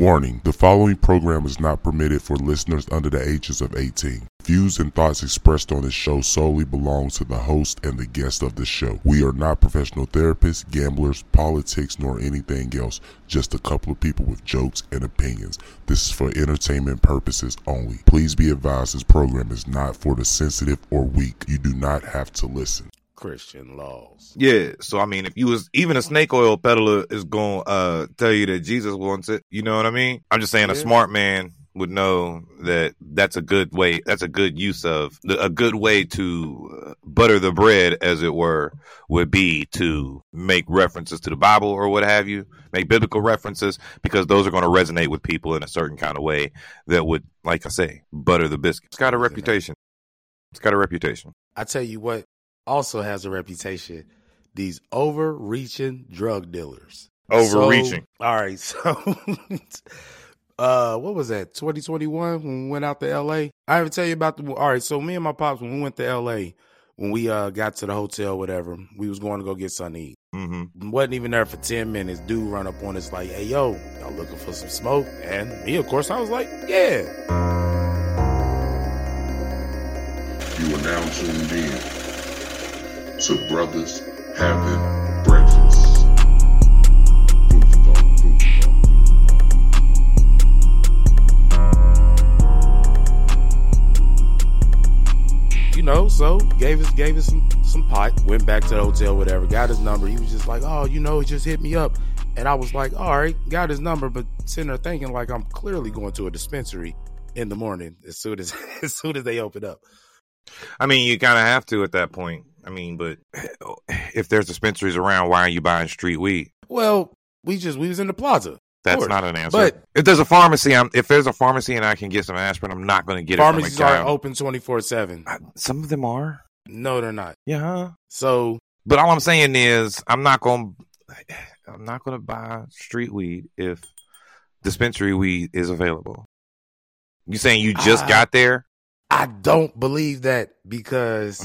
Warning, the following program is not permitted for listeners under the ages of 18. Views and thoughts expressed on this show solely belong to the host and the guest of the show. We are not professional therapists, gamblers, politics, nor anything else. Just a couple of people with jokes and opinions. This is for entertainment purposes only. Please be advised this program is not for the sensitive or weak. You do not have to listen. Christian laws. Yeah, so I mean, if you was even a snake oil peddler is gonna tell you that Jesus wants it, you know what I mean? I'm just saying A smart man would know that that's a good way. That's a good use of a good way to butter the bread, as it were, would be to make references to the Bible or what have you, make biblical references, because those are going to resonate with people in a certain kind of way that would, like I say, butter the biscuit. It's got a reputation. It's got a reputation. I tell you what also has a reputation: these overreaching drug dealers. Overreaching. So, all right. So what was that? 2021 when we went out to LA. I ever tell you about the, all right. So me and my pops, when we went to LA, when we got to the hotel, whatever, we was going to go get something to eat. Mm-hmm. Wasn't even there for 10 minutes. Dude run up on us like, "Hey, yo, y'all looking for some smoke?" And me, of course, I was like, "Yeah." You are now tuned in to Brothers Having Breakfast. You know, so gave us some pot, went back to the hotel, whatever, got his number. He was just like, "Oh, you know, he just hit me up." And I was like, all right, got his number, but sitting there thinking like, I'm clearly going to a dispensary in the morning as soon as they open up. I mean, you kind of have to at that point. I mean, but if there's dispensaries around, why are you buying street weed? Well, we was in the plaza. That's not an answer. But if there's a pharmacy, and I can get some aspirin, I'm not going to get it from a guy. Pharmacies are open 24/7. Some of them are. No, they're not. Yeah. So, but all I'm saying is, I'm not going to buy street weed if dispensary weed is available. You saying you just got there? I don't believe that because.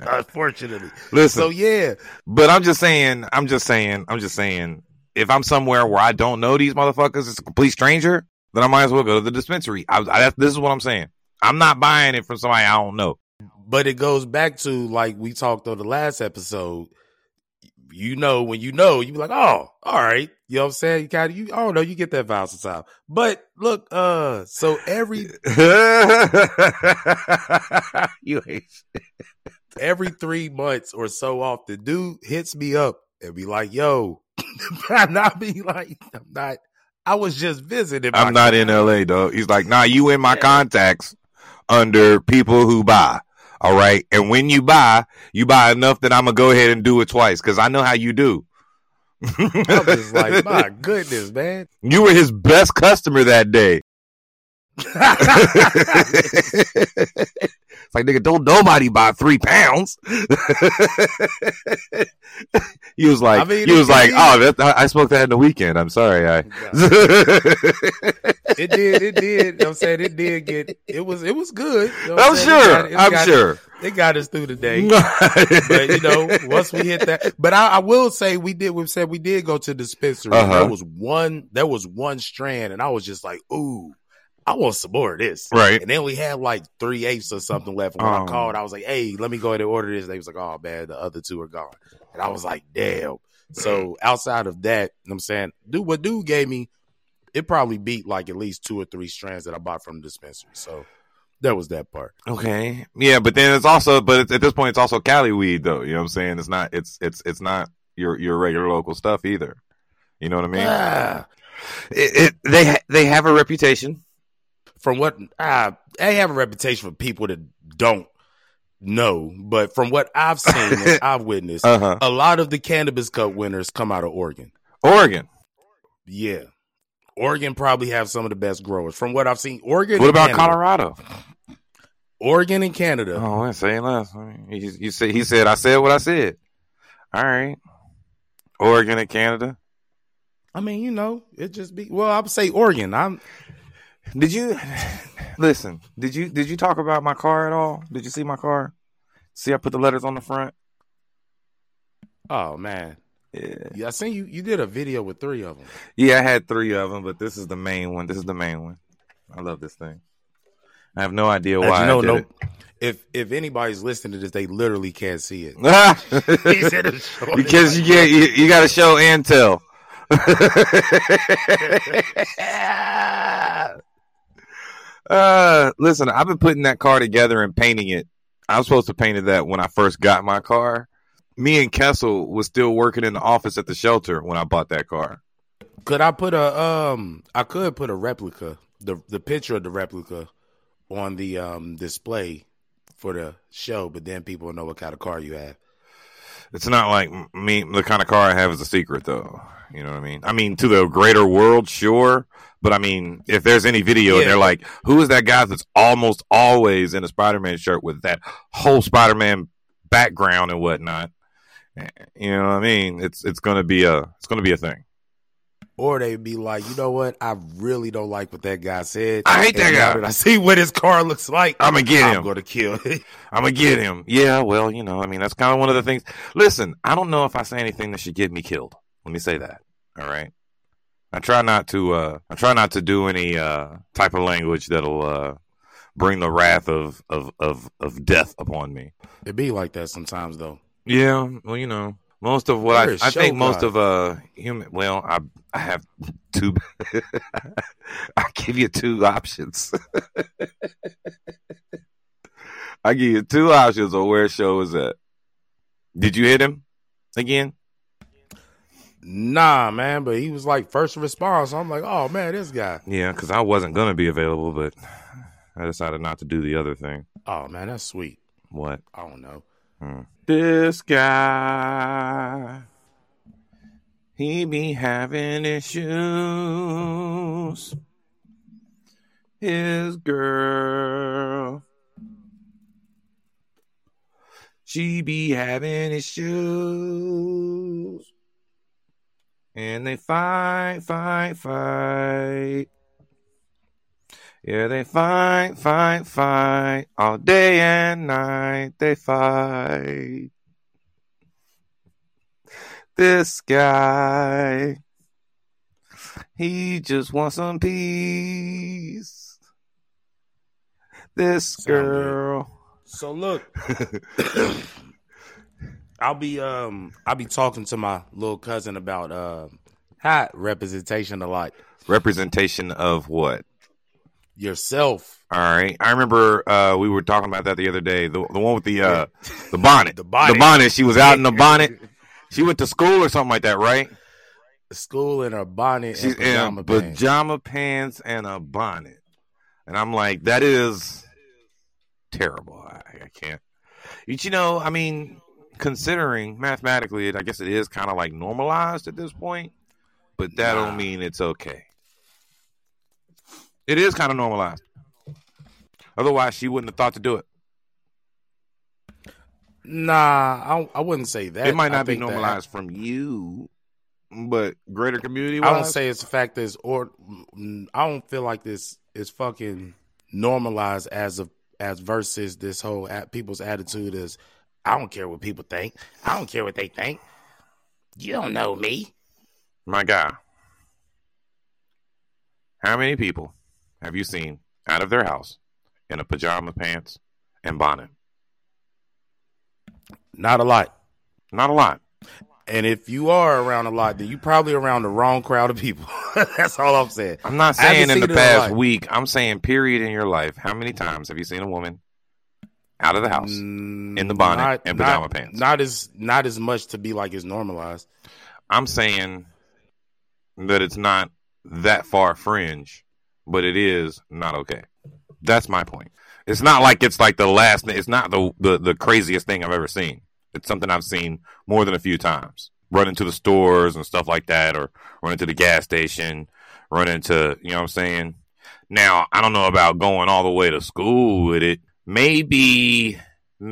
Unfortunately. Listen, so yeah, but I'm just saying if I'm somewhere where I don't know these motherfuckers, it's a complete stranger, then I might as well go to the dispensary. This is what I'm saying. I'm not buying it from somebody I don't know. But it goes back to, like we talked on the last episode, you know, when you be like, oh, all right, you know what I'm saying? You kind of, I don't know, you get that vibe sometimes. But look, so every you hate shit. Every 3 months or so off, the dude hits me up and be like, "Yo," and I be like, "I'm not. I was just visiting. I'm not in LA, though." He's like, "Nah, you in my contacts under people who buy." All right. And when you buy enough that I'm going to go ahead and do it twice because I know how you do. I was like, my goodness, man. You were his best customer that day. It's like, nigga, don't nobody buy 3 pounds. He was like, I smoked that in the weekend. I'm sorry. It did. You know what I'm saying? It was good. You know I'm sure. It got us through the day. But you know, once we hit that, but I will say we did go to the dispensary. Uh-huh. There was one strand and I was just like, ooh, I want some more of this. Right. And then we had like 3/8 or something left. And when I called, I was like, "Hey, let me go ahead and order this." And they was like, "Oh, man, the other two are gone." And I was like, damn. So outside of that, you know what I'm saying, dude gave me, it probably beat like at least 2 or 3 strands that I bought from the dispensary. So that was that part. Okay. Yeah. But then it's also, at this point, it's also Cali weed though. You know what I'm saying? It's not, it's not your regular local stuff either. You know what I mean? They have a reputation. From what I have a reputation for people that don't know, but from what I've seen and I've witnessed, a lot of the Cannabis Cup winners come out of Oregon. Yeah. Oregon probably have some of the best growers. From what I've seen, Oregon. What about Canada. Colorado? Oregon and Canada. Oh, I say less. I mean, he said, I said what I said. All right. Oregon and Canada. I mean, you know, it just be, well, I would say Oregon. Did you talk about my car at all? Did you see my car? See, I put the letters on the front. Oh, man. Yeah, I seen you. You did a video with three of them. Yeah, I had three of them, but this is the main one. This is the main one. I love this thing. I have no idea why. You know, if anybody's listening to this, they literally can't see it. He said it's short. Because you got to show and tell. Listen, I've been putting that car together and painting it. I was supposed to paint it that when I first got my car. Me and Kessel was still working in the office at the shelter when I bought that car. Could I put a I could put a replica, the picture of the replica on the display for the show, but then people will know what kind of car you have. It's not like me. The kind of car I have is a secret, though. You know what I mean? I mean, to the greater world, sure. But, I mean, if there's any video and they're like, who is that guy that's almost always in a Spider-Man shirt with that whole Spider-Man background and whatnot? You know what I mean? It's going to be a thing. Or they'd be like, you know what? I really don't like what that guy said. I hate that guy. I see what his car looks like. I'm going to get him. I'm going to kill him. I'm going to get him. Yeah, well, you know, I mean, that's kind of one of the things. Listen, I don't know if I say anything that should get me killed. Let me say that. All right. I try not to do any type of language that'll bring the wrath of death upon me. It be like that sometimes, though. Yeah. Well, you know. Most of what I think most of human, well, I have two. I give you two options. I give you two options on where show is at. Did you hit him again? Nah, man, but he was like first response. So I'm like, oh, man, this guy. Yeah, because I wasn't going to be available, but I decided not to do the other thing. Oh, man, that's sweet. What? I don't know. This guy, he be having issues. His girl, she be having issues. And they fight. Yeah, they fight. All day and night, they fight. This guy, he just wants some peace. This girl. Good. So look, I'll be talking to my little cousin about hot representation a lot. Representation of what? Yourself. All right. I remember we were talking about that the other day. The one with the bonnet. The bonnet. She was out in the bonnet. She went to school or something like that, right? School in her bonnet. She's in pajama pants and a bonnet. And I'm like, that is terrible. I can't. You know, I mean, considering mathematically, I guess it is kind of like normalized at this point, but that don't mean it's okay. It is kind of normalized. Otherwise, she wouldn't have thought to do it. Nah, I wouldn't say that. It might not be normalized from you, but greater community. I don't say it's a fact that's, or I don't feel like this is fucking normalized as versus this whole people's attitude is, I don't care what people think. I don't care what they think. You don't know me. My God. How many people have you seen out of their house in a pajama pants and bonnet? Not a lot. And if you are around a lot, then you probably around the wrong crowd of people. That's all I'm saying. I'm not saying in the past week. I'm saying period in your life. How many times have you seen a woman out of the house in the bonnet and pajama pants? Not as much to be like it's normalized. I'm saying that it's not that far fringe, but it is not okay. That's my point. It's not like it's like the last thing. It's not the craziest thing I've ever seen. It's something I've seen more than a few times. Run into the stores and stuff like that, or run into the gas station, run into, you know what I'm saying? Now, I don't know about going all the way to school with it. Maybe a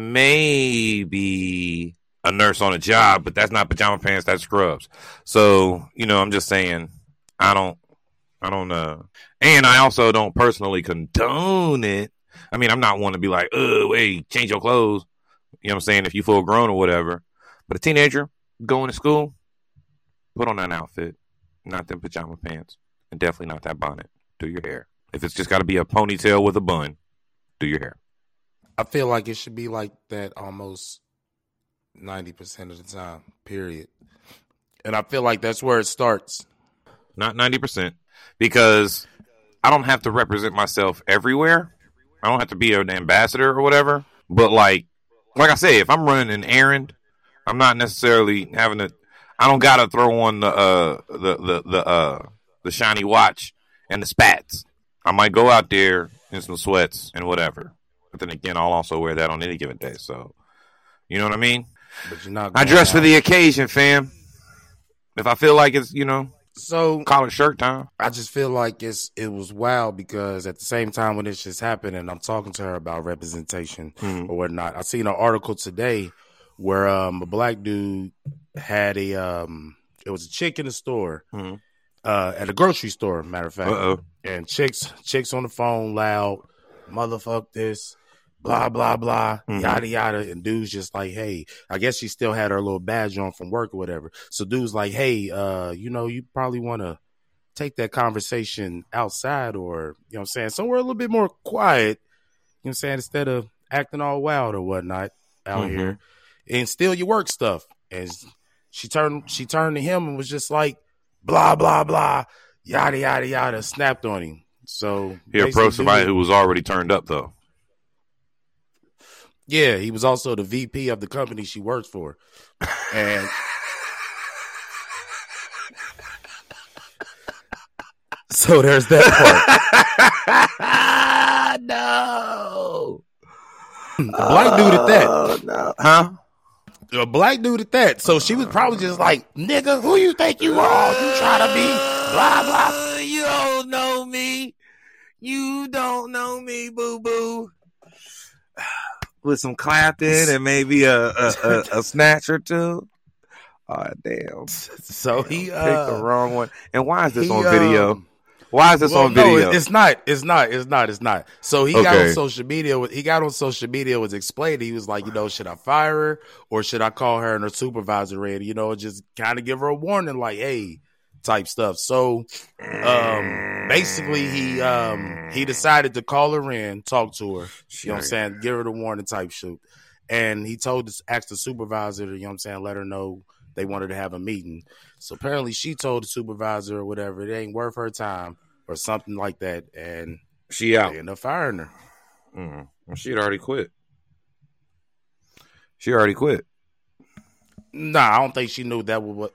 nurse on a job, but that's not pajama pants, that's scrubs. So, you know, I'm just saying, I don't know. And I also don't personally condone it. I mean, I'm not one to be like, oh, hey, change your clothes. You know what I'm saying? If you full grown or whatever. But a teenager going to school, Put on an outfit, not them pajama pants, and definitely not that bonnet. Do your hair. If it's just got to be a ponytail with a bun, do your hair. I feel like it should be like that almost 90% of the time, period. And I feel like that's where it starts. Not 90%, because I don't have to represent myself everywhere. I don't have to be an ambassador or whatever. But like I say, if I'm running an errand, I'm not necessarily having to. I don't gotta throw on the shiny watch and the spats. I might go out there in some sweats and whatever. But then again, I'll also wear that on any given day. So, you know what I mean? But you're not. I dress for the occasion, fam. If I feel like it's, you know, so collar shirt time. I just feel like it was wild because at the same time when this just happened and I'm talking to her about representation or whatnot, I seen an article today where a black dude had a it was a chick in the store at a grocery store, matter of fact. And chicks on the phone, loud, motherfuck this. Blah, blah, blah, yada, yada. And dude's just like, hey, I guess she still had her little badge on from work or whatever. So dude's like, hey, you know, you probably want to take that conversation outside or, you know what I'm saying, somewhere a little bit more quiet, you know what I'm saying, instead of acting all wild or whatnot out here. And still your work stuff. And she turned to him and was just like, blah, blah, blah, yada, yada, yada, snapped on him. So he approached somebody who was already turned up, though. Yeah, he was also the VP of the company she works for. And so there's that part. No. Black dude at that. No. Huh? A black dude at that. So she was probably just like, nigga, who you think you are? You trying to be blah, blah. You don't know me. You don't know me, boo-boo. With some clapping and maybe a snatch or two. Oh, damn. So damn, he picked the wrong one. And why is this on video? Why is this on video? No, it's not. So he got on social media. Was explaining. He was like, you know, should I fire her or should I call her and her supervisor in? You know, just kind of give her a warning, like, hey, type stuff. So basically he decided to call her in, talk to her, you know what I'm saying, give her the warning type shoot. And he asked the supervisor, you know what I'm saying, let her know they wanted to have a meeting. So apparently she told the supervisor or whatever, it ain't worth her time or something like that. And she out. They ended up firing her. Well, she had already quit. Nah, I don't think she knew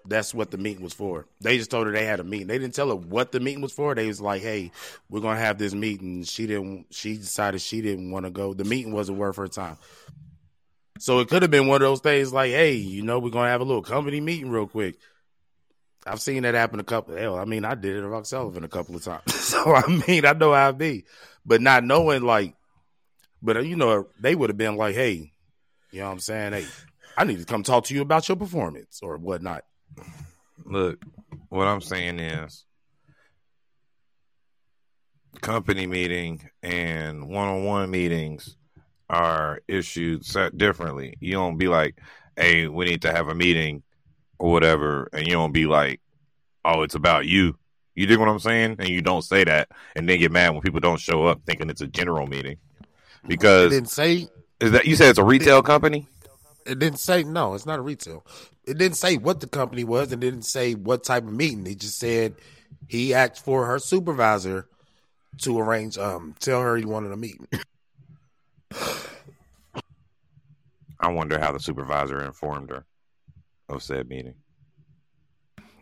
that's what the meeting was for. They just told her they had a meeting. They didn't tell her what the meeting was for. They was like, "Hey, we're gonna have this meeting." She decided she didn't want to go. The meeting wasn't worth her time. So it could have been one of those things like, "Hey, you know, we're gonna have a little company meeting real quick." I've seen that happen I did it at Rock Sullivan a couple of times. So I mean, I know how it be, but not knowing like, but you know, they would have been like, "Hey, you know what I'm saying? Hey, I need to come talk to you about your performance or whatnot." Look, what I'm saying is company meeting and one-on-one meetings are issued set differently. You don't be like, hey, we need to have a meeting or whatever. And you don't be like, oh, it's about you. You dig what I'm saying? And you don't say that and then get mad when people don't show up thinking it's a general meeting. Because you said it's a retail company? It didn't say, no, it's not a retail. It didn't say what the company was. It didn't say what type of meeting. It just said he asked for her supervisor to arrange, tell her he wanted a meeting. I wonder how the supervisor informed her of said meeting.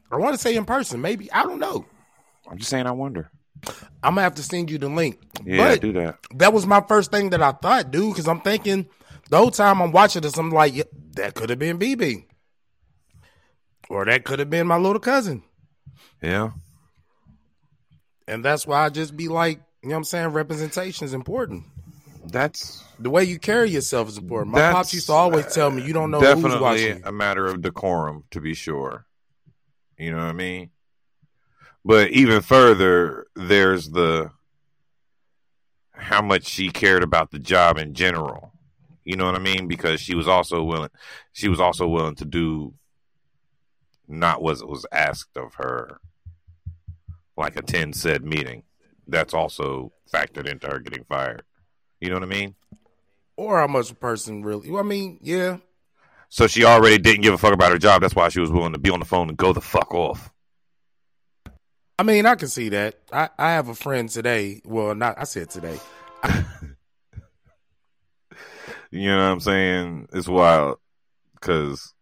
I want to say in person, maybe. I don't know. I'm just saying I wonder. I'm going to have to send you the link. Yeah, but do that. That was my first thing that I thought, dude, because I'm thinking... The whole time I'm watching this, I'm like, yeah, that could have been BB. Or that could have been my little cousin. Yeah. And that's why I just be like, you know what I'm saying? Representation is important. That's... The way you carry yourself is important. My pops used to always tell me, you don't know who's watching. Definitely a matter of decorum, to be sure. You know what I mean? But even further, there's the... How much she cared about the job in general. You know what I mean? Because she was also willing to do not what was asked of her, like attend said meeting. That's also factored into her getting fired. You know what I mean? Or how much a person really... I mean, yeah. So she already didn't give a fuck about her job. That's why she was willing to be on the phone and go the fuck off. I mean, I can see that. I have a friend today. Well, not... I said today. You know what I'm saying? It's wild. Because...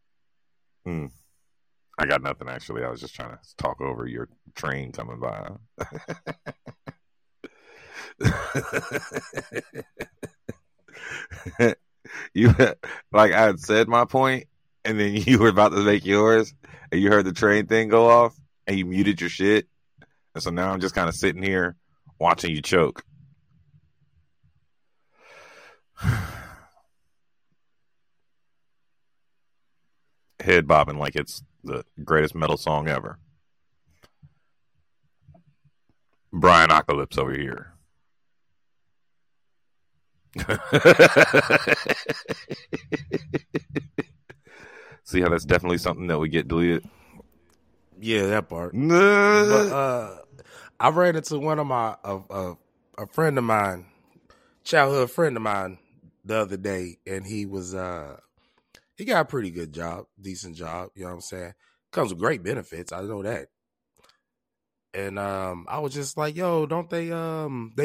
I got nothing, actually. I was just trying to talk over your train coming by. You like I had said my point, and then you were about to make yours, and you heard the train thing go off, and you muted your shit, and so now I'm just kind of sitting here watching you choke. Head bobbing like it's the greatest metal song ever. Brian Apocalypse over here. See how that's definitely something that would get deleted? Yeah, that part. But I ran into one of my a friend of mine, childhood friend of mine, the other day, and he was he got a pretty good job, decent job, you know what I'm saying? Comes with great benefits, I know that. And I was just like, yo, don't they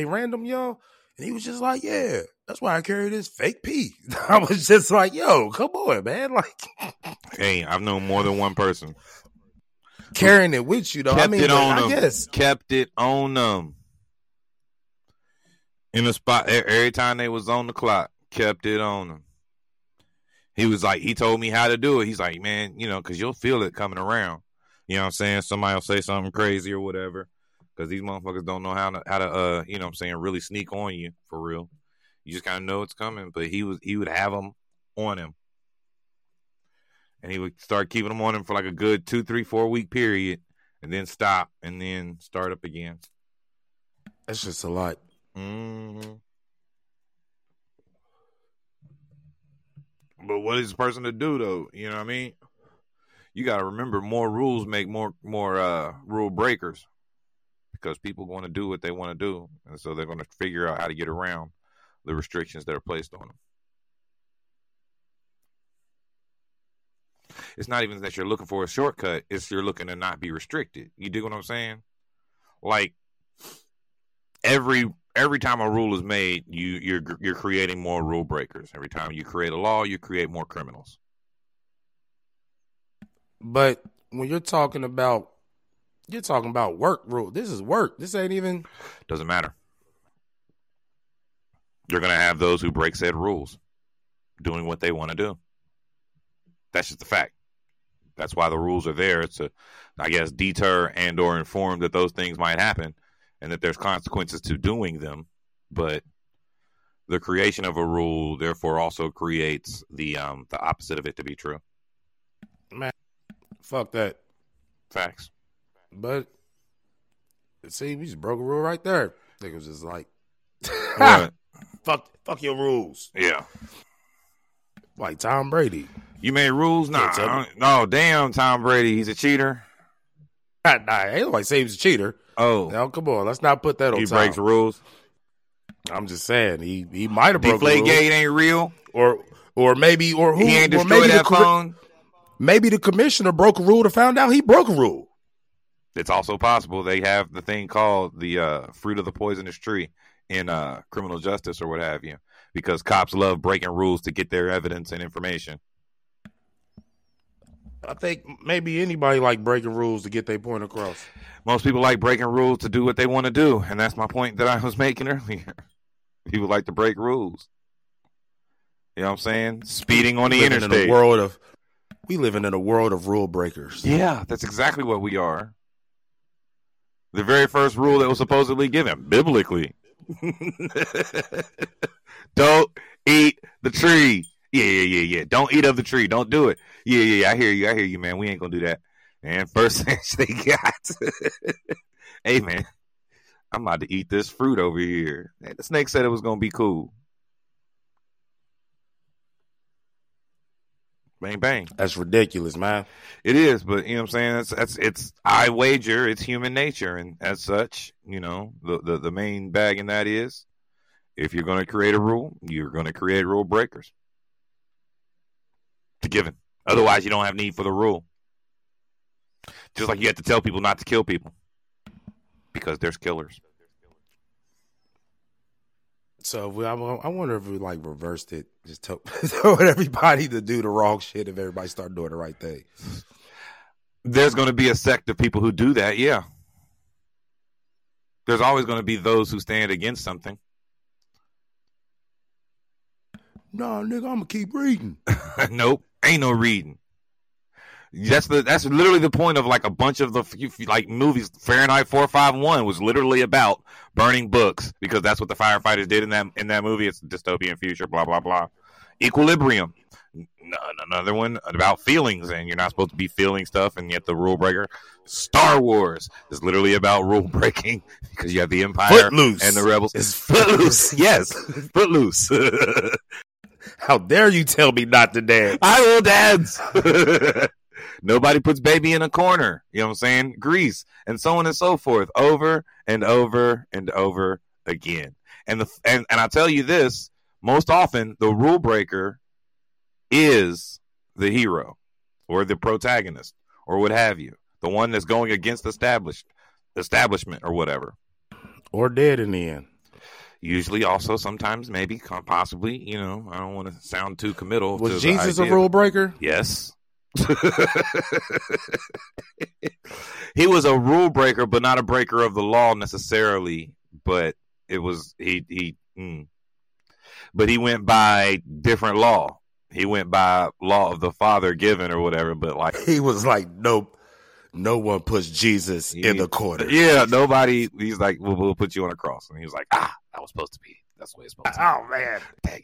random, yo? And he was just like, yeah, that's why I carry this fake pee. I was just like, yo, come on, man. Like, hey, I've known more than one person carrying it with you, though. I mean, I guess kept it on them in a spot every time they was on the clock. Kept it on them. He was like, he told me how to do it. He's like, man, you know, because you'll feel it coming around. You know what I'm saying? Somebody will say something crazy or whatever. Because these motherfuckers don't know how to you know what I'm saying, really sneak on you for real. You just kind of know it's coming. But he would have them on him. And he would start keeping them on him for like a good 2, 3, 4 week period. And then stop. And then start up again. That's just a lot. Mm-hmm. But what is a person to do, though? You know what I mean? You got to remember, more rules make more rule breakers. Because people going to do what they want to do. And so they're going to figure out how to get around the restrictions that are placed on them. It's not even that you're looking for a shortcut. It's you're looking to not be restricted. You dig what I'm saying? Like, every time a rule is made, you're creating more rule breakers. Every time you create a law, you create more criminals. But when you're talking about work rule. This is work. This ain't even... Doesn't matter. You're going to have those who break said rules doing what they want to do. That's just the fact. That's why the rules are there. It's to, I guess, deter and or inform that those things might happen and that there's consequences to doing them. But the creation of a rule, therefore, also creates the opposite of it to be true. Man, fuck that. Facts. But see, we just broke a rule right there. I think it was just like, fuck your rules. Yeah, like Tom Brady. You made rules, no. Damn, Tom Brady, he's a cheater. Nah, ain't nobody say he's a cheater. Oh, now come on, let's not put that on. He Tom breaks rules. I'm just saying he might have broken. Deflategate ain't real, or maybe who he ain't destroyed that phone. Maybe the commissioner broke a rule to find out he broke a rule. It's also possible they have the thing called the fruit of the poisonous tree in criminal justice or what have you, because cops love breaking rules to get their evidence and information. I think maybe anybody like breaking rules to get their point across. Most people like breaking rules to do what they want to do, and that's my point that I was making earlier. People like to break rules. You know what I'm saying? Speeding on the interstate. We living in a world of rule breakers. Yeah, that's exactly what we are. The very first rule that was supposedly given, biblically. Don't eat the tree. Yeah. Don't eat of the tree. Don't do it. Yeah, I hear you, man. We ain't going to do that. And first thing they got, hey, man, I'm about to eat this fruit over here. Man, the snake said it was going to be cool. Bang, bang. That's ridiculous, man. It is, but you know what I'm saying? It's I wager it's human nature. And as such, you know, the main bag in that is if you're going to create a rule, you're going to create rule breakers. It's a given. Otherwise, you don't have need for the rule. Just like you have to tell people not to kill people because there's killers. So I wonder if we like reversed it, just told everybody to do the wrong shit if everybody started doing the right thing. There's going to be a sect of people who do that, yeah. There's always going to be those who stand against something. No, nigga, I'm going to keep reading. Nope, ain't no reading. That's literally the point of like a bunch of the like movies. Fahrenheit 451 was literally about burning books because that's what the firefighters did in that movie. It's a dystopian future. Blah blah blah. Equilibrium, another one about feelings, and you're not supposed to be feeling stuff, and yet the rule breaker. Star Wars is literally about rule breaking because you have the Empire Footloose. And the rebels. It's Footloose. Yes, Footloose. How dare you tell me not to dance? I will dance. Nobody puts baby in a corner. You know what I'm saying? Grease and so on and so forth, over and over and over again. And I tell you this, most often the rule breaker is the hero or the protagonist or what have you, the one that's going against the establishment or whatever, or dead in the end. Usually, also sometimes, maybe, possibly. You know, I don't want to sound too committal. Was Jesus a rule breaker? Yes. He was a rule breaker, but not a breaker of the law necessarily. But it was but he went by different law. He went by law of the Father given or whatever. But like he was like, nope, no one pushed Jesus in the corner. Yeah, nobody. He's like, we'll put you on a cross, and he was like, that was supposed to be. That's what it's supposed to be. Oh, man. Dang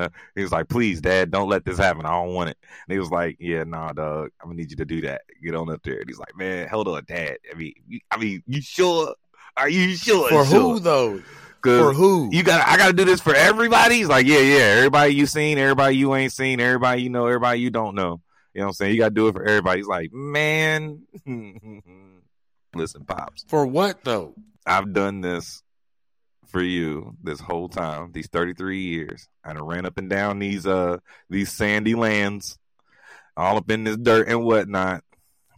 it. He was like, please, Dad, don't let this happen. I don't want it. And he was like, yeah, nah, dog. I'm going to need you to do that. Get on up there. And he's like, man, hold on, Dad. I mean, you sure? Are you sure? For who, though? For who? I got to do this for everybody? He's like, yeah. Everybody you seen, everybody you ain't seen, everybody you know, everybody you don't know. You know what I'm saying? You got to do it for everybody. He's like, man. Listen, Pops. For what, though? I've done this for you this whole time, these 33 years. I done ran up and down these sandy lands, all up in this dirt and whatnot,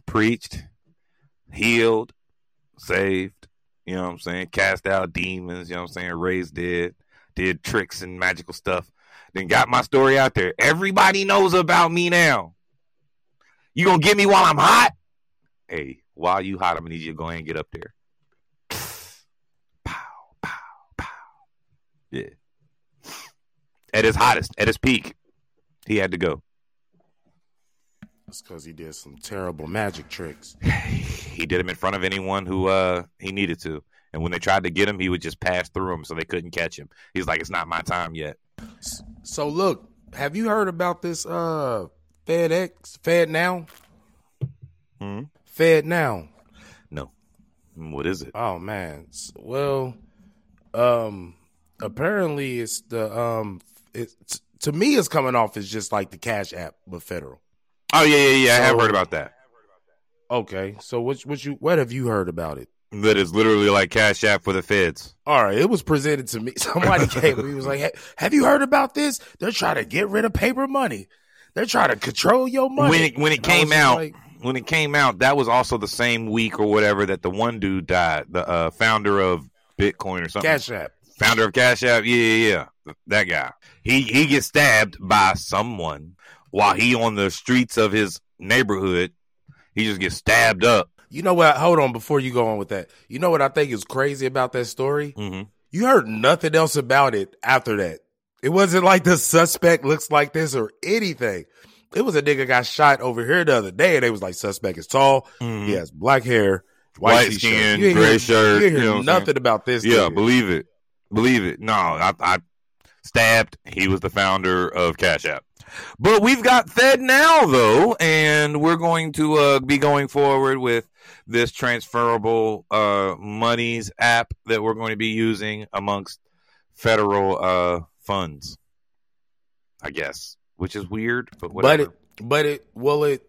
preached, healed, saved, you know what I'm saying, cast out demons, you know what I'm saying, raised dead, did tricks and magical stuff, then got my story out there. Everybody knows about me now. You gonna get me while I'm hot? Hey, while you hot, I'm gonna need you to go ahead and get up there. Yeah. At his hottest, at his peak, he had to go. That's because he did some terrible magic tricks. He did them in front of anyone who he needed to. And when they tried to get him, he would just pass through them so they couldn't catch him. He's like, it's not my time yet. So look, have you heard about this FedNow? Hmm? FedNow. No. What is it? Oh, man. Well, apparently, it's the to me, it's coming off as just like the Cash App but federal. Oh yeah. So, I have heard about that. Okay, so what have you heard about it? That is literally like Cash App for the feds. All right, it was presented to me. Somebody came. He was like, hey, "Have you heard about this? They're trying to get rid of paper money. They're trying to control your money." When it came out, that was also the same week or whatever that the one dude died, the founder of Bitcoin or something. Cash App. Founder of Cash App, yeah, that guy. He gets stabbed by someone while he on the streets of his neighborhood. He just gets stabbed up. You know what? Hold on, before you go on with that. You know what I think is crazy about that story? Mm-hmm. You heard nothing else about it after that. It wasn't like the suspect looks like this or anything. It was a nigga got shot over here the other day, and they was like, suspect is tall, mm-hmm. He has black hair, white skin, gray shirt. You didn't hear nothing about this. Yeah, nigga. Believe it. No, I stabbed. He was the founder of Cash App. But we've got FedNow, though, and we're going to be going forward with this transferable monies app that we're going to be using amongst federal funds, I guess, which is weird, but whatever. But But the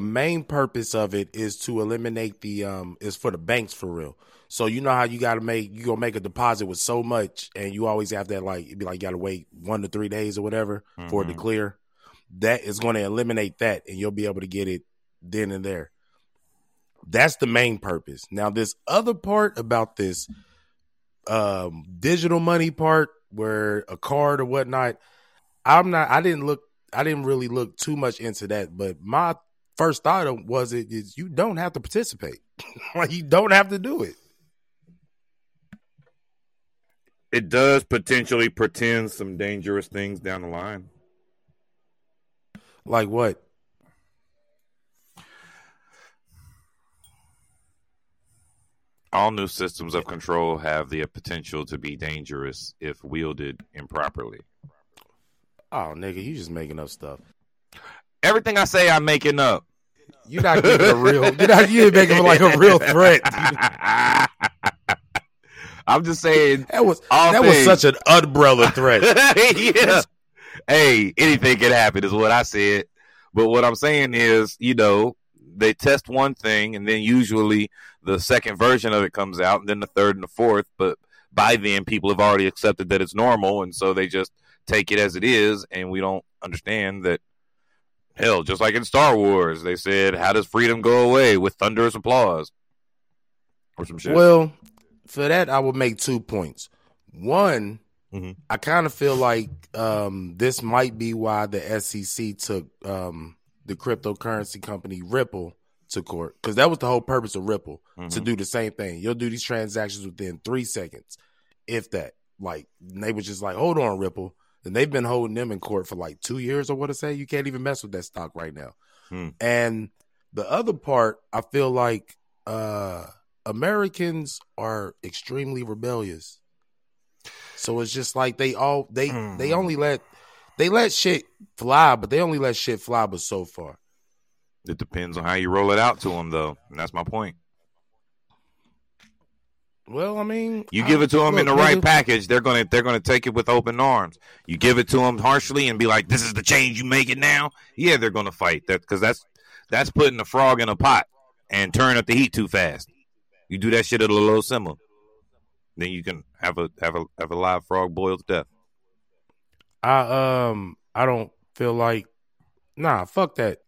main purpose of it is to eliminate is for the banks for real. So you know how you gotta make a deposit with so much, and you always have that you gotta wait 1 to 3 days or whatever for it to clear. That is going to eliminate that, and you'll be able to get it then and there. That's the main purpose. Now, this other part about this digital money part, where a card or whatnot, I didn't really look too much into that. But my first thought was is you don't have to participate. Like, you don't have to do it. It does potentially portend some dangerous things down the line. Like what? All new systems of control have the potential to be dangerous if wielded improperly. Oh, nigga, you just making up stuff. Everything I say, I'm making up. You're not giving a real. You're making like a real threat. I'm just saying that was such an umbrella threat. Yeah. Hey, anything can happen is what I said. But what I'm saying is, they test one thing, and then usually the second version of it comes out, and then the third and the fourth. But by then, people have already accepted that it's normal, and so they just take it as it is, and we don't understand that, hell, just like in Star Wars, they said, how does freedom go away? With thunderous applause. Or some shit. Well, for that, I would make 2 points. One... Mm-hmm. I kind of feel like this might be why the SEC took the cryptocurrency company Ripple to court, because that was the whole purpose of Ripple, to do the same thing. You'll do these transactions within 3 seconds, if that. Like, they was just like, hold on, Ripple. And they've been holding them in court for like 2 years or what I say. You can't even mess with that stock right now. Mm. And the other part, I feel like Americans are extremely rebellious. So it's just like they only let shit fly, but they only let shit fly but so far. It depends on how you roll it out to them, though, and that's my point. Well, I mean, you give it to them in the right package, they're gonna take it with open arms. You give it to them harshly and be like, "This is the change you make it now." Yeah, they're gonna fight that, because that's putting a frog in a pot and turning up the heat too fast. You do that shit at a low simmer. Then you can have a live frog boiled to death. I don't feel like, fuck that.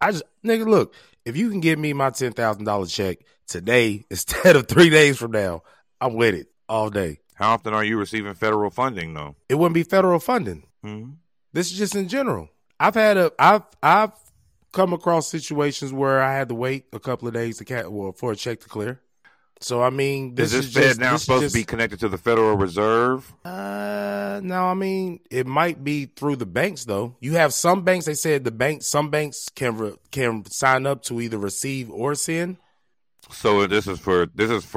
Look, if you can give me my $10,000 check today instead of 3 days from now, I'm with it all day. How often are you receiving federal funding though? It wouldn't be federal funding. Mm-hmm. This is just in general. I've come across situations where I had to wait a couple of days for a check to clear. So, I mean... Is this Fed now supposed to be connected to the Federal Reserve? No, I mean, it might be through the banks, though. You have some banks, they said some banks can sign up to either receive or send. So, this is for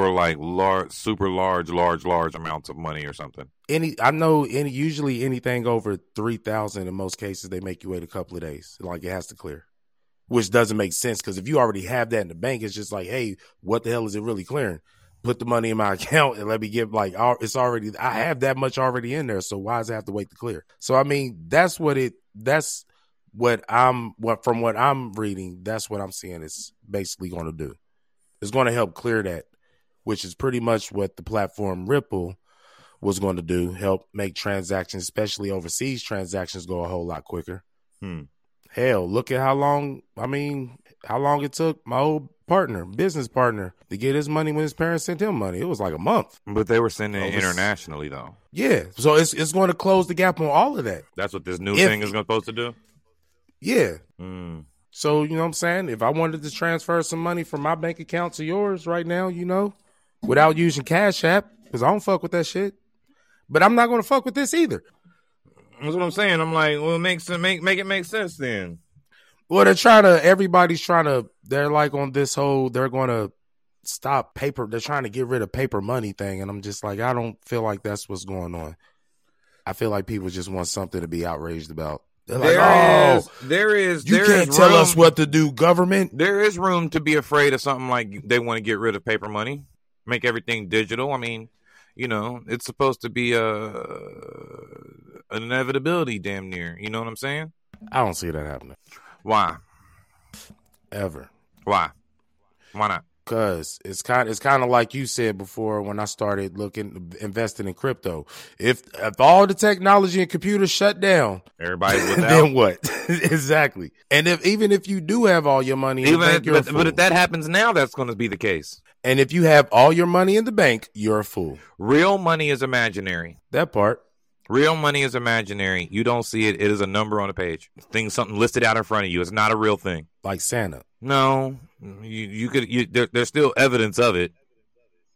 like large, super large amounts of money or something? Usually anything over $3,000, in most cases, they make you wait a couple of days. Like, it has to clear. Which doesn't make sense, because if you already have that in the bank, it's just like, hey, what the hell is it really clearing? Put the money in my account and let me get I have that much already in there. So why does it have to wait to clear? So, I mean, from what I'm reading, that's what I'm seeing it's basically going to do. It's going to help clear that, which is pretty much what the platform Ripple was going to do, help make transactions, especially overseas transactions, go a whole lot quicker. Hell, look at how long it took my old business partner, to get his money when his parents sent him money. It was like a month. But they were sending it internationally, though. Yeah, so it's going to close the gap on all of that. That's what this new thing is supposed to do? Yeah. Mm. So, you know what I'm saying? If I wanted to transfer some money from my bank account to yours right now, without using Cash App, because I don't fuck with that shit. But I'm not going to fuck with this either. That's what I'm saying. I'm like, well, make it make sense then. Well, they're like on this whole, they're going to stop paper. They're trying to get rid of paper money thing. And I'm just like, I don't feel like that's what's going on. I feel like people just want something to be outraged about. They're like, you can't tell us what to do, government. There is room to be afraid of something like they want to get rid of paper money, make everything digital. I mean, it's supposed to be an inevitability damn near. You know what I'm saying? I don't see that happening. Why? Ever. Why? Why not? Because it's kind of like you said before when I started investing in crypto. If all the technology and computers shut down, everybody's without. Then what? Exactly. And even if you do have all your money, but if that happens now, that's going to be the case. And if you have all your money in the bank, you're a fool. Real money is imaginary. That part. Real money is imaginary. You don't see it. It is a number on a page. Something listed out in front of you. It's not a real thing. Like Santa. No. There's still evidence of it.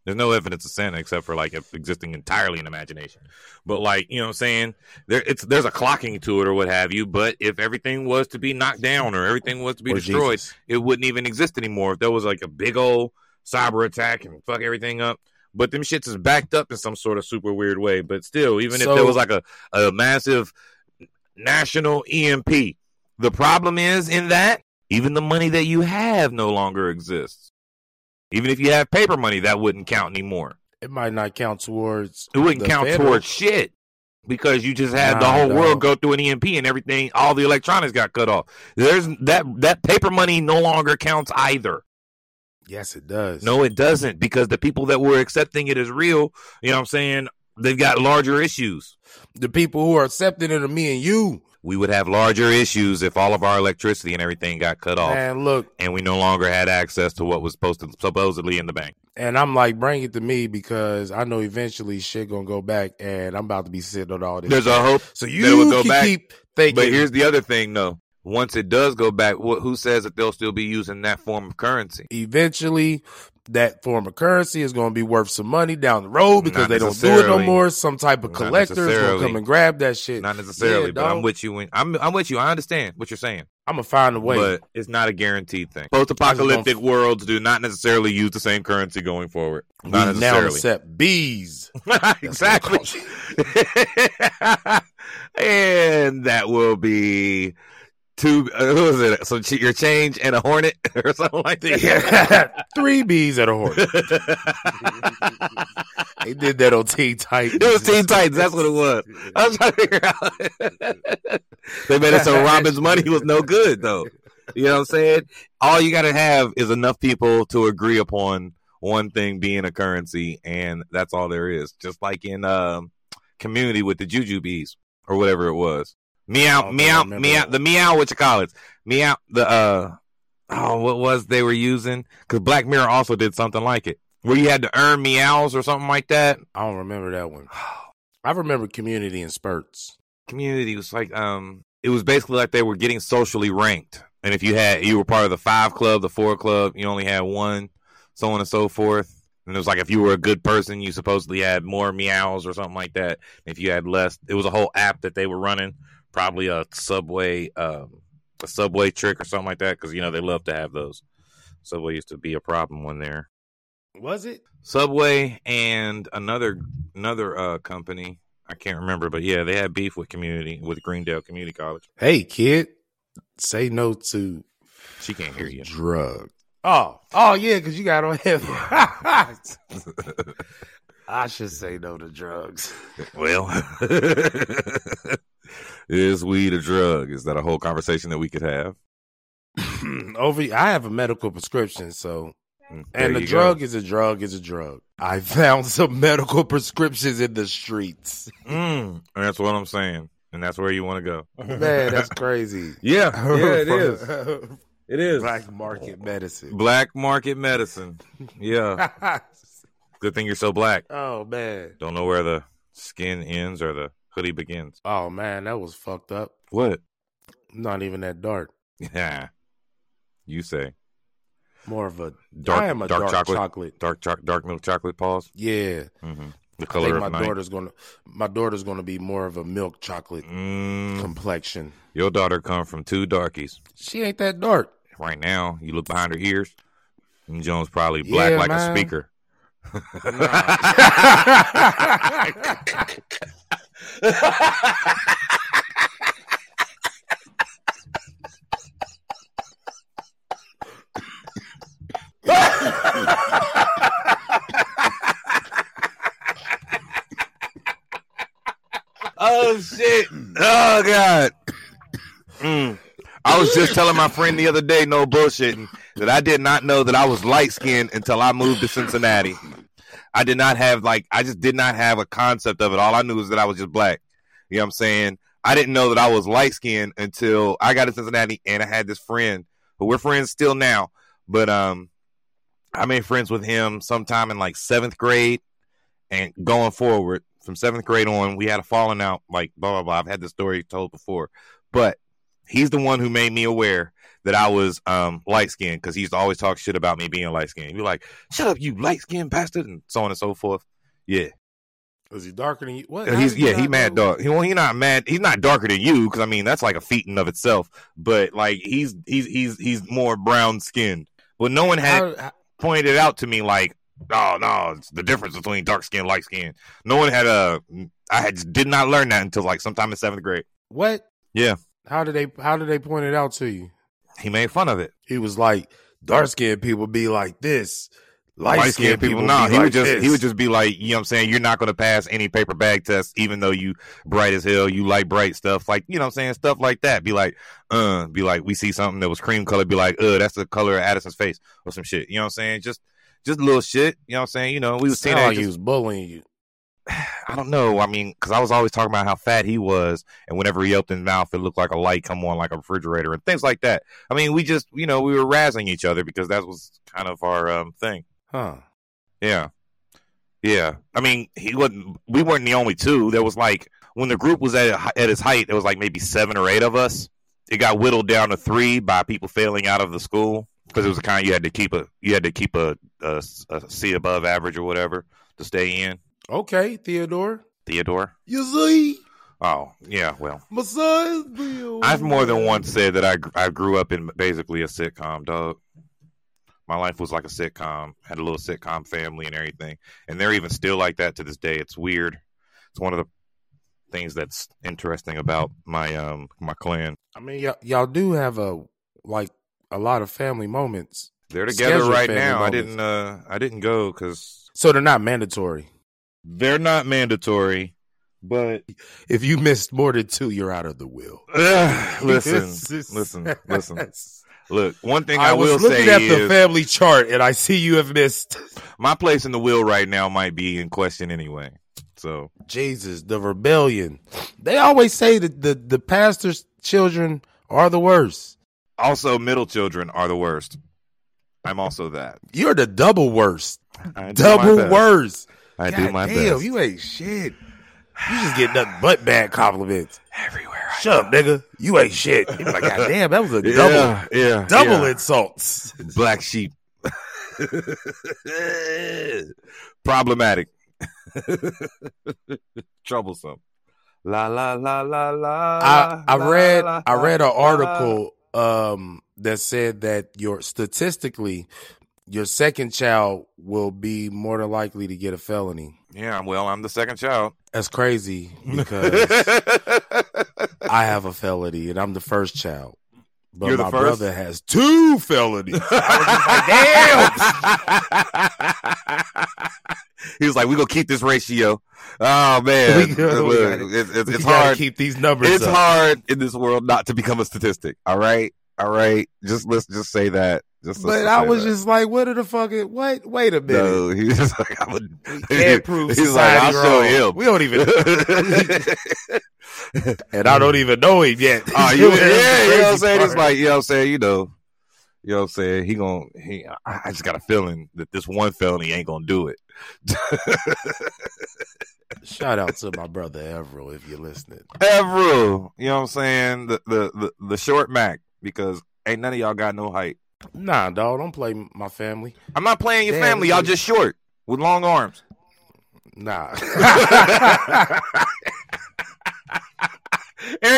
There's no evidence of Santa except for like existing entirely in imagination. But like, you know what I'm saying? There's a clocking to it or what have you. But if everything was to be knocked down or everything was to be destroyed, Jesus. It wouldn't even exist anymore. If there was like a big old cyber attack and fuck everything up. But them shits is backed up in some sort of super weird way. But still, if there was like a massive national EMP, the problem is in that even the money that you have no longer exists. Even if you have paper money, that wouldn't count anymore. It might not count towards. It wouldn't count towards shit because you just had the whole world go through an EMP and everything. All the electronics got cut off. There's that paper money no longer counts either. Yes, it does. No, it doesn't, because the people that were accepting it as real, you know what I'm saying, they've got larger issues. The people who are accepting it are me and you. We would have larger issues if all of our electricity and everything got cut off. Man, look. And we no longer had access to what was supposedly in the bank. And I'm like, bring it to me because I know eventually shit going to go back and I'm about to be sitting on all this. There's a hope. So you can keep thinking. But here's the other thing, though. Once it does go back, who says that they'll still be using that form of currency? Eventually, that form of currency is going to be worth some money down the road because they don't do it no more. Some type of collector is going to come and grab that shit. Not necessarily, but I'm with you. I'm with you. I understand what you're saying. I'm going to find a way. But it's not a guaranteed thing. Post-apocalyptic worlds do not necessarily use the same currency going forward. Not we now accept bees. Exactly. And that will be... your change and a hornet or something like that. Yeah. 3 bees and a hornet. They did that on Teen Titans. It was Teen Titans. That's what it was. I was trying to figure out. They made it so Robin's money was no good, though. You know what I'm saying? All you got to have is enough people to agree upon one thing being a currency, and that's all there is. Just like in Community with the Juju Bees or whatever it was. Meow, meow, meow, the meow, what you call it? Meow, the, what was they were using? Because Black Mirror also did something like it, where you had to earn meows or something like that. I don't remember that one. I remember Community in spurts. Community was like, it was basically like they were getting socially ranked. And if you were part of the 5 club, the 4 club, you only had 1, so on and so forth. And it was like if you were a good person, you supposedly had more meows or something like that. If you had less, it was a whole app that they were running. Probably a subway trick or something like that, because, you know, they love to have those. Subway used to be a problem when there. Was it? Subway and another company. I can't remember, but yeah, they had beef with Greendale Community College. Hey, kid, say no to. She can't hear you. Drug. Oh yeah, because you got on him. I should say no to drugs. Well. Is weed a drug? Is that a whole conversation that we could have? I have a medical prescription, so... And a drug is a drug is a drug. I found some medical prescriptions in the streets. That's what I'm saying. And that's where you want to go. Man, that's crazy. Yeah, it is. It is. Black market medicine. Black market medicine. Yeah. Good thing you're so black. Oh, man. Don't know where the skin ends or the... Hoodie begins. Oh, man, that was fucked up. What? Not even that dark. Yeah. You say. More of a dark, I am a dark chocolate. Dark milk chocolate, pause? Yeah. Mm-hmm. The color of night. My daughter's going to be more of a milk chocolate complexion. Your daughter come from 2 darkies. She ain't that dark. Right now, you look behind her ears, and Jones probably black like man. A speaker. Oh shit! Oh god! I was just telling my friend the other day, no bullshitting, that I did not know that I was light-skinned until I moved to Cincinnati. I did not have, like, I just did not have a concept of it. All I knew was that I was just black. You know what I'm saying? I didn't know that I was light-skinned until I got to Cincinnati, and I had this friend, who we're friends still now, but I made friends with him sometime in, like, 7th grade, and going forward, from 7th grade on, we had a falling out, like, blah, blah, blah. I've had the story told before, but he's the one who made me aware that I was light-skinned, because he used to always talk shit about me being light-skinned. He'd be like, shut up, you light-skinned bastard, and so on and so forth. Yeah. Is he darker than you? What? He mad dog. He not mad. He's not darker than you, because, I mean, that's like a feat in of itself. But, like, he's more brown-skinned. But no one had pointed out to me, like, oh, no, it's the difference between dark skin and light skin. No one had did not learn that until, like, sometime in 7th grade. What? Yeah. How did they point it out to you? He made fun of it. He was like, dark-skinned people be like this. Light-skinned people, no. He would just be like, you know what I'm saying? You're not going to pass any paper bag test, even though you bright as hell. You like bright stuff. Like, you know what I'm saying? Stuff like that. Be like, we see something that was cream color. Be like, that's the color of Addison's face or some shit. You know what I'm saying? Just little shit. You know what I'm saying? You know, we was seeing that. He was bullying you. I don't know. I mean, because I was always talking about how fat he was. And whenever he opened his mouth, it looked like a light come on like a refrigerator and things like that. I mean, we just, you know, we were razzing each other because that was kind of our thing. Huh. Yeah. Yeah. I mean, we weren't the only two. There was like, when the group was at its height, there was like maybe 7 or 8 of us. It got whittled down to 3 by people failing out of the school. Cause it was the kind you had to keep a C above average or whatever to stay in. Okay. Theodore. You see? Oh yeah. Well, my son, Theo. I've more than once said that I grew up in basically a sitcom, dog. My life was like a sitcom, had a little sitcom family and everything. And they're even still like that to this day. It's weird. It's one of the things that's interesting about my my clan. I mean, y'all do have a lot of family moments. They're together right now. Moments. I didn't go because... So they're not mandatory. They're not mandatory, but... If you missed more than 2, you're out of the will. Listen. Look, one thing I will say is... I was looking at the family chart, and I see you have missed... My place in the wheel right now might be in question anyway, so... Jesus, the rebellion. They always say that the pastor's children are the worst. Also, middle children are the worst. I'm also that. You're the double worst. Double worst. I do my best. Damn, you ain't shit. You just get nothing but bad compliments. Everywhere. Shut up, nigga. You ain't shit. He was like, God damn, that was a double insults. Black sheep. Problematic. Troublesome. La, la, la, la, la. I read an article that said that statistically, your second child will be more than likely to get a felony. Yeah, well, I'm the second child. That's crazy because I have a felony and I'm the first child. But my brother has 2 felonies. I was just like, damn. He was like, we're going to keep this ratio. Oh, man. It's hard to keep these numbers up. It's hard in this world not to become a statistic. All right? All right? Let's just say that. Just like, what are the fucking? What? Wait a minute. No, he's just like, can't prove society. He's like, I'll show him. We don't even, and I don't even know him yet. You know what I'm saying? It's like, you know what I'm saying? You know what I'm saying? I just got a feeling that this one felony ain't gonna do it. Shout out to my brother Everil if you're listening. Everil, you know what I'm saying? The short Mac, because ain't none of y'all got no height. Nah, dog, don't play my family. I'm not playing your family. Y'all just short with long arms. Nah. Every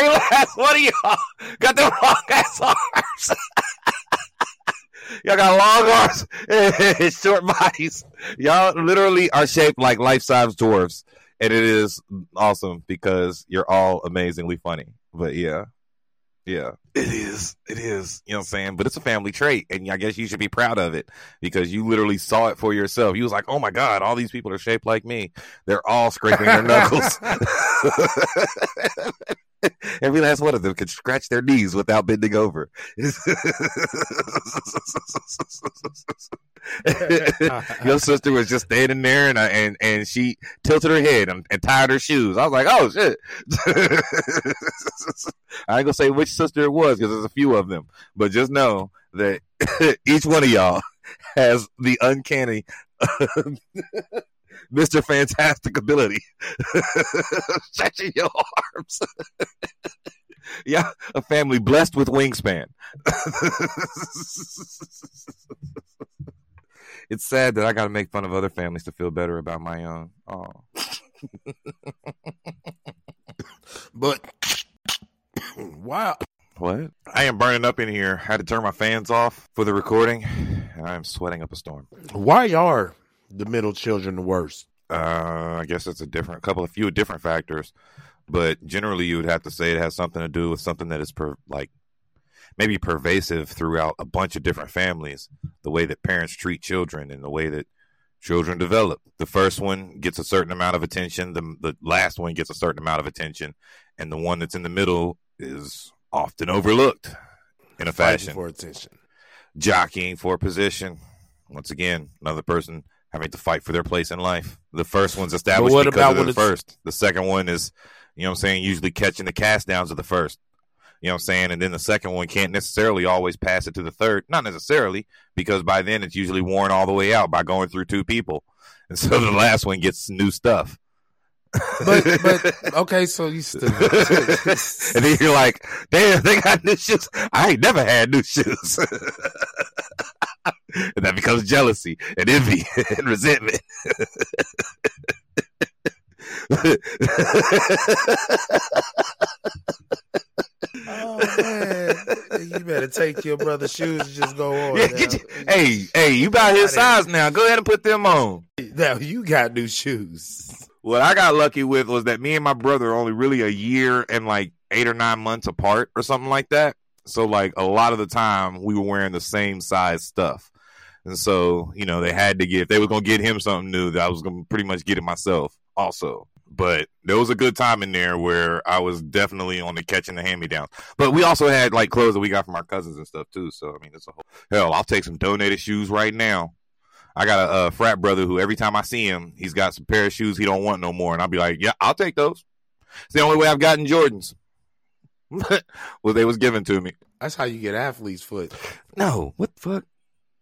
last one of y'all got the wrong ass arms. Y'all got long arms and short bodies. Y'all literally are shaped like life-size dwarves. And it is awesome because you're all amazingly funny. But yeah. Yeah, it is, you know what I'm saying? But it's a family trait, and I guess you should be proud of it because you literally saw it for yourself. You was like, oh my God, all these people are shaped like me. They're all scraping their knuckles. Every last one of them can scratch their knees without bending over. Your sister was just standing there, and she tilted her head and tied her shoes. I was like, oh, shit. I ain't going to say which sister it was because there's a few of them. But just know that each one of y'all has the uncanny Mr. Fantastic ability. Stretching your arms. Yeah, a family blessed with wingspan. It's sad that I got to make fun of other families to feel better about my own. Oh. But wow. What? I am burning up in here. I had to turn my fans off for the recording, and I am sweating up a storm. Why are the middle children the worst? I guess it's a few different factors, but generally you would have to say it has something to do with something that is maybe pervasive throughout a bunch of different families, the way that parents treat children and the way that children develop. The first one gets a certain amount of attention, the last one gets a certain amount of attention, and the one that's in the middle is often overlooked in a fashion. Fighting for attention. Jockeying for position. Once again, another person having to fight for their place in life. The first one's established because of the first. The second one is, you know what I'm saying, usually catching the cast downs of the first. You know what I'm saying? And then the second one can't necessarily always pass it to the third. Not necessarily, because by then it's usually worn all the way out by going through two people. And so the last one gets new stuff. But okay, so you still and then you're like, damn, they got new shoes. I ain't never had new shoes. And that becomes jealousy and envy and resentment. Oh man, you better take your brother's shoes and just go on. Yeah, hey, you about his size now. Go ahead and put them on. Now you got new shoes. What I got lucky with was that me and my brother are only really a year and like 8 or 9 months apart or something like that. So like a lot of the time we were wearing the same size stuff. And so, you know, if they were going to get him something new, that I was going to pretty much get it myself also. But there was a good time in there where I was definitely on the catching the hand-me-downs. But we also had like clothes that we got from our cousins and stuff too. So, I mean, it's a whole hell. I'll take some donated shoes right now. I got a frat brother who every time I see him, he's got some pair of shoes he don't want no more. And I'll be like, yeah, I'll take those. It's the only way I've gotten Jordans. Well, they was given to me. That's how you get athlete's foot. No, what the fuck?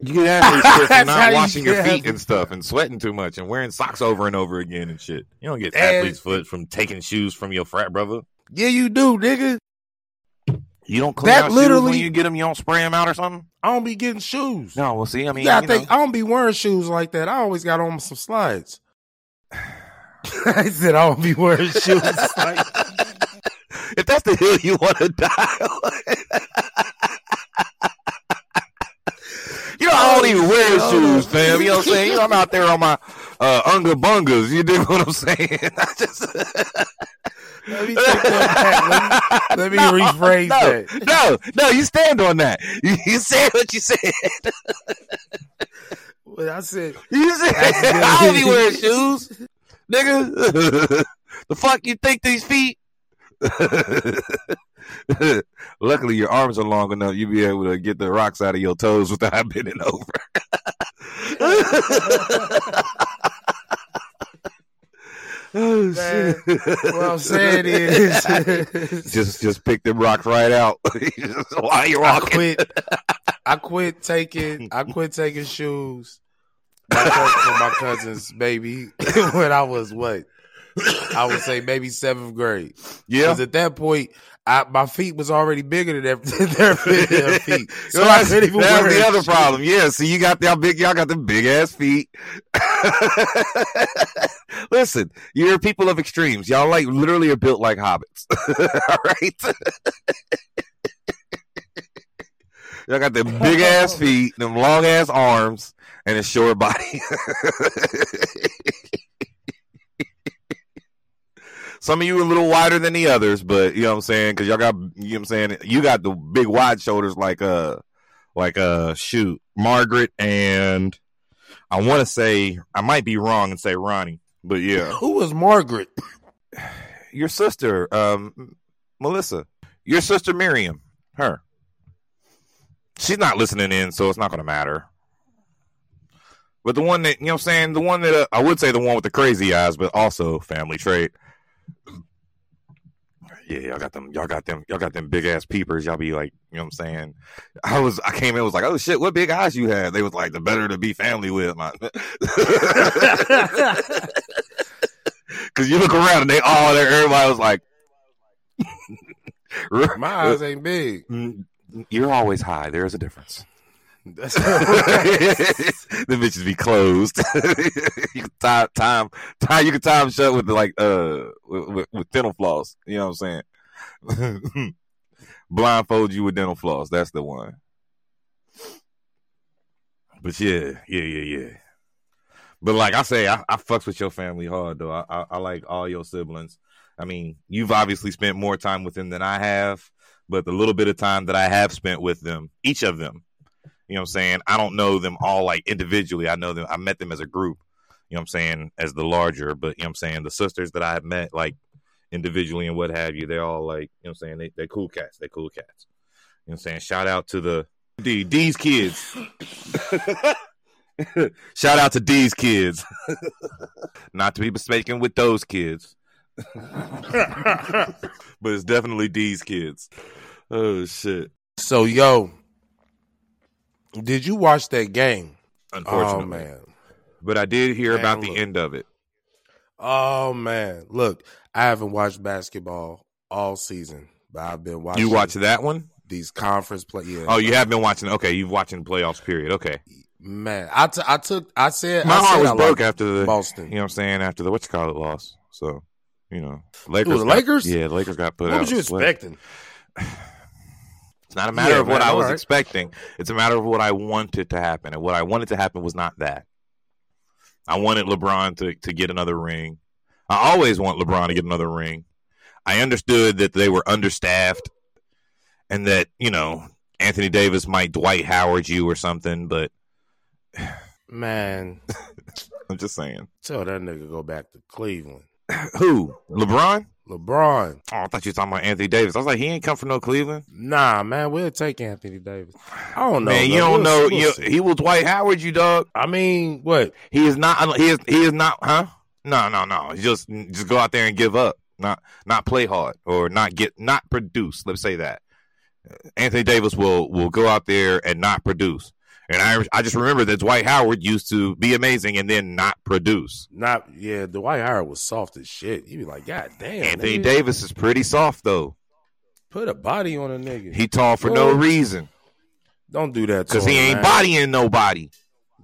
You get athlete's foot from not washing your feet and stuff and sweating too much and wearing socks over and over again and shit. You don't get athlete's foot from taking shoes from your frat brother. Yeah, you do, nigga. You don't clean out shoes when you get them. You don't spray them out or something. I don't be getting shoes. No, well, see, I mean, I don't be wearing shoes like that. I always got on some slides. I said I don't be wearing shoes like. If that's the hill you want to die on. You know, I don't even wear shoes, fam. You know what I'm saying? You know, I'm out there on my unga bungas. You dig what I'm saying? I just let me take that back. Let me rephrase that. No, you stand on that. You said what you said. Well, I said. You said I don't be wearing shoes, nigga. The fuck you think these feet? Luckily your arms are long enough you'll be able to get the rocks out of your toes without bending over. Oh, shit. What I'm saying is just pick them rocks right out while you're walking. I quit taking shoes for my cousin's baby when I was what? I would say maybe 7th grade. Yeah. Because at that point, my feet was already bigger than their feet. So I couldn't even wear the other shoes. Problem. Yeah, see, you got y'all got the big-ass feet. Listen, you're people of extremes. Y'all like literally are built like hobbits. All right? Y'all got them big-ass feet, them long-ass arms, and a short body. Some of you are a little wider than the others, but you know what I'm saying? Because y'all got, you know what I'm saying? You got the big wide shoulders like Margaret and I want to say, I might be wrong and say Ronnie, but yeah. Who was Margaret? Your sister, Melissa, your sister Miriam, her. She's not listening in, so it's not going to matter. But the one that, you know what I'm saying, the one that, I would say the one with the crazy eyes, but also family trait. Yeah, y'all got them big ass peepers. Y'all be like, you know what I'm saying? I came in, was like, oh shit, what big eyes you had? They was like, the better to be family with, man. Cause you look around and they all there, everybody was like, my eyes ain't big. You're always high. There's a difference. That's the bitches be closed. You can tie them shut with like with dental floss. You know what I'm saying? Blindfold you with dental floss. That's the one. But yeah. But like I say, I fucks with your family hard though. I like all your siblings. I mean, you've obviously spent more time with them than I have, but the little bit of time that I have spent with them, each of them, you know what I'm saying? I don't know them all like individually. I know them. I met them as a group, you know what I'm saying, as the larger, but you know what I'm saying? The sisters that I have met like individually and what have you, they're all like, you know what I'm saying? They're cool cats. They're cool cats. You know what I'm saying? Shout out to these kids. Shout out to these kids. Not to be mistaken with those kids. But it's definitely these kids. Oh shit. So yo, did you watch that game? Unfortunately. Oh, man. But I did hear about the end of it. Oh man. Look, I haven't watched basketball all season, but I've been watching. You watch that one? These conference play. Yeah. Oh, you have been watching. Okay, you've watching the playoffs period. Okay. Man, I said my heart was broke after the Boston. You know what I'm saying? After the loss. So, you know, Lakers. Yeah, the Lakers got put out. What was you expecting? It's not a matter of what I was expecting. It's a matter of what I wanted to happen, and what I wanted to happen was not that. I wanted LeBron to get another ring. I always want LeBron to get another ring. I understood that they were understaffed, and that, you know, Anthony Davis might Dwight Howard you or something, but man, I'm just saying. Tell that nigga go back to Cleveland. Who? LeBron? LeBron. Oh, I thought you were talking about Anthony Davis. I was like, he ain't come from no Cleveland. Nah, man, we'll take Anthony Davis. I don't know. Man, you don't know. He will Dwight Howard you, dog. I mean, what? He is not. Huh? No. Just go out there and give up. Not play hard or not produce. Let's say that. Anthony Davis will go out there and not produce. And I just remember that Dwight Howard used to be amazing and then not produce. Dwight Howard was soft as shit. You be like, God damn. Anthony Davis is pretty soft though. Put a body on a nigga. He tall for no reason. Don't do that to him. Because he ain't bodying nobody.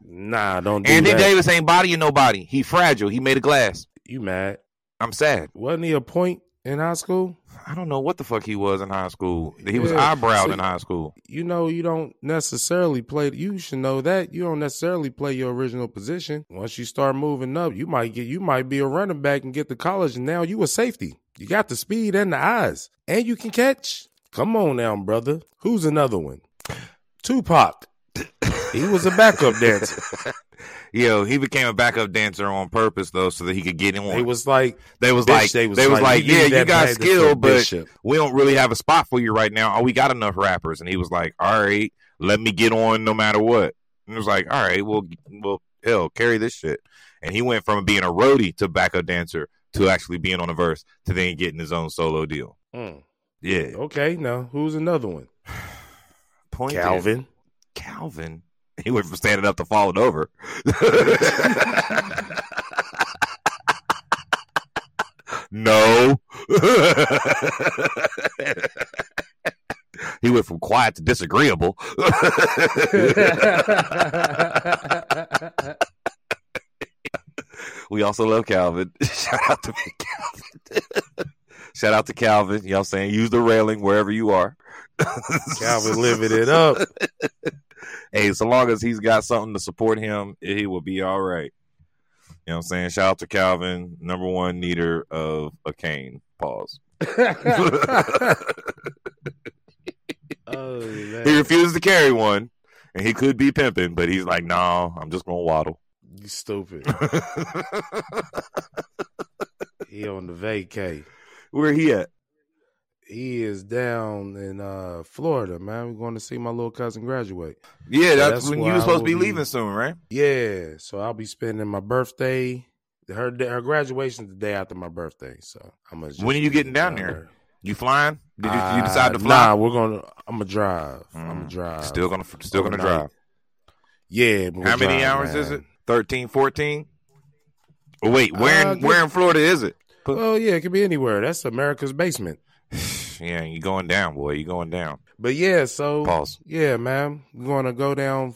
Nah, don't do that. Anthony Davis ain't bodying nobody. He fragile. He made of glass. You mad? I'm sad. Wasn't he a point in high school? I don't know what the fuck he was in high school. He was eyebrowed in high school. You know, you don't necessarily play. You should know that you don't necessarily play your original position. Once you start moving up, you might be a running back and get to college, and now you a safety. You got the speed and the eyes, and you can catch. Come on now, brother. Who's another one? Tupac. He was a backup dancer. Yo, he became a backup dancer on purpose though, so that he could get in one. They was like, yeah, you got skill, but Bishop, we don't really have a spot for you right now. Oh, we got enough rappers, and he was like, all right, let me get on no matter what. And it was like, all right, well, hell, carry this shit. And he went from being a roadie to backup dancer to actually being on a verse to then getting his own solo deal. Mm. Yeah. Okay, now who's another one? Point Calvin. He went from standing up to falling over. No. He went from quiet to disagreeable. We also love Calvin. Shout out to Calvin. Shout out to Calvin. You know what I'm saying? Use the railing wherever you are. Calvin living it up. Hey, so long as he's got something to support him, he will be all right. You know what I'm saying? Shout out to Calvin, number one needer of a cane. Pause. Oh, man. He refused to carry one, and he could be pimping, but he's like, no, I'm just going to waddle. You stupid. He on the vacay. Where he at? he is down in Florida, man. We're going to see my little cousin graduate. Yeah, so that's when you were supposed to be leaving soon, right? Yeah, so I'll be spending my birthday. Her graduation is the day after my birthday, so I'm gonna. When are you getting down there? You flying? Did you decide to fly? Nah, I'm gonna drive. I'm gonna drive. Still gonna drive. Yeah. How many hours is it? 13, 14? Oh, wait, where in Florida is it? Oh, yeah, it could be anywhere. That's America's basement. Yeah, you're going down, boy. You're going down. But, yeah, so. Pause. Yeah, man. We're going to go down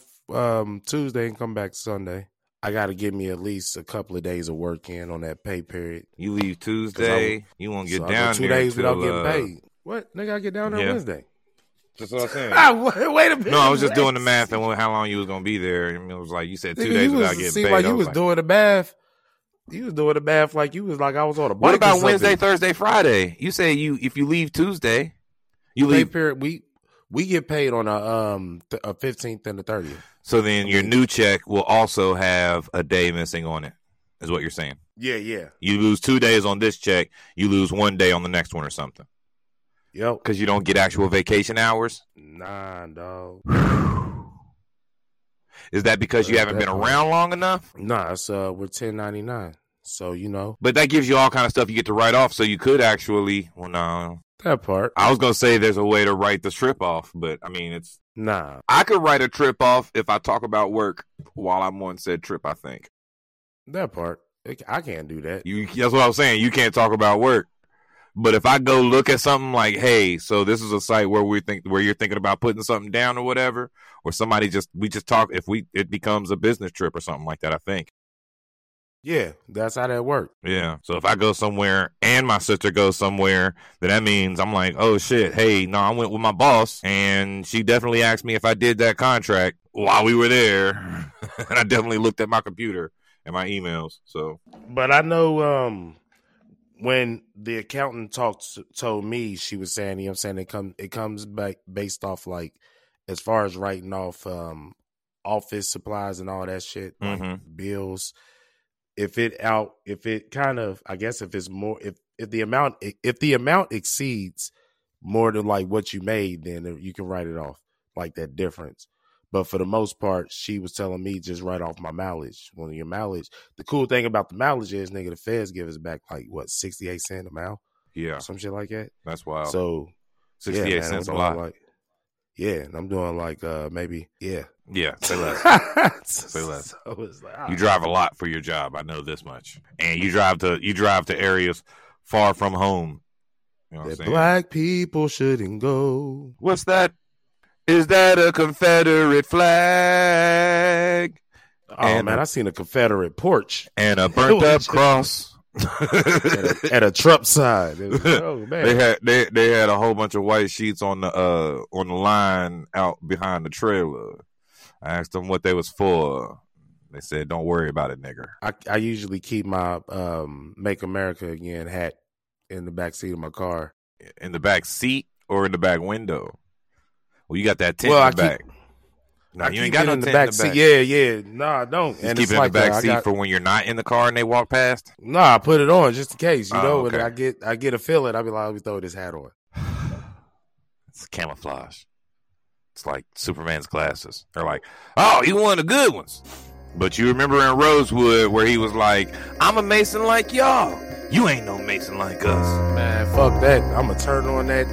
Tuesday and come back Sunday. I got to give me at least a couple of days of work in on that pay period. You leave Tuesday. You won't get down there. 2 days without getting paid. What? Nigga, I get down there Wednesday. That's what I'm saying. Wait a minute. No, I was just doing the math and how long you was going to be there. I mean, it was like you said 2 days without getting paid. See, like you was doing the math. You was doing the math like you was like I was on a bike. What about Wednesday, Thursday, Friday? You say if you leave Tuesday, you leave. Period, we get paid on a 15th and the 30th. So then your new check will also have a day missing on it, is what you're saying. Yeah. You lose 2 days on this check. You lose 1 day on the next one or something. Yep. Because you don't get actual vacation hours? Nah, dog. Is that because you haven't been around long enough? Nah, we're $10.99. So, you know. But that gives you all kind of stuff you get to write off. So you could actually, well, no. That part. I was going to say there's a way to write the trip off, but I mean, it's. Nah. I could write a trip off if I talk about work while I'm on said trip, I think. That part. I can't do that. That's what I was saying. You can't talk about work. But if I go look at something like, hey, so this is a site where where you're thinking about putting something down or whatever, or somebody we just talk it becomes a business trip or something like that, I think. Yeah, that's how that works. Yeah. So if I go somewhere and my sister goes somewhere, then that means I'm like, oh shit, hey, no, I went with my boss and she definitely asked me if I did that contract while we were there. And I definitely looked at my computer and my emails. So but I know when the accountant told me, she was saying, you know what I'm saying, it comes back based off, like, as far as writing off office supplies and all that shit, like bills. If the amount exceeds more than, like, what you made, then you can write it off, like, that difference. But for the most part, she was telling me just write off my mileage. Well, your mileage. The cool thing about the mileage is, nigga, the feds give us back, like, what, 68 cents a mile? Yeah. Some shit like that. That's wild. So, 68 cents a lot. Like, yeah, and I'm doing, like, maybe, yeah. Yeah, say less. Say less. So it's like, you drive a lot for your job. I know this much. And you drive to areas far from home. You know what I'm saying? Black people shouldn't go. What's that? Is that a Confederate flag? Oh, man, I seen a Confederate porch. And a burnt-up cross. at a Trump side. Oh, man. They had a whole bunch of white sheets on the line out behind the trailer. I asked them what they was for. They said, don't worry about it, nigger. I usually keep my Make America Again hat in the back seat of my car. In the back seat or in the back window? Well, you got that tent in the back. No, you ain't got no tent in the back seat. Yeah. Nah, I don't. You keep it in the back seat for when you're not in the car and they walk past? Nah, I put it on just in case. You know, when I get a feeling, I'll be like, let me throw this hat on. It's camouflage. It's like Superman's glasses. They're like, oh, you one of the good ones. But you remember in Rosewood where he was like, I'm a Mason like y'all. You ain't no Mason like us. Man, fuck that. I'm going to turn on that.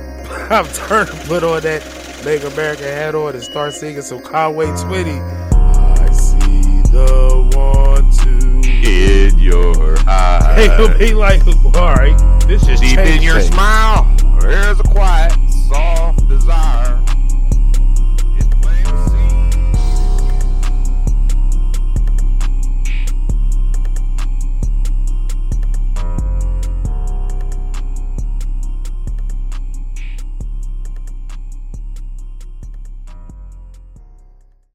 I'm turn to put on that Make America hat on and start singing some Conway Twitty. I see the one, two in your eyes. They'll be like, all right, this is deep in your smile. There's a quiet.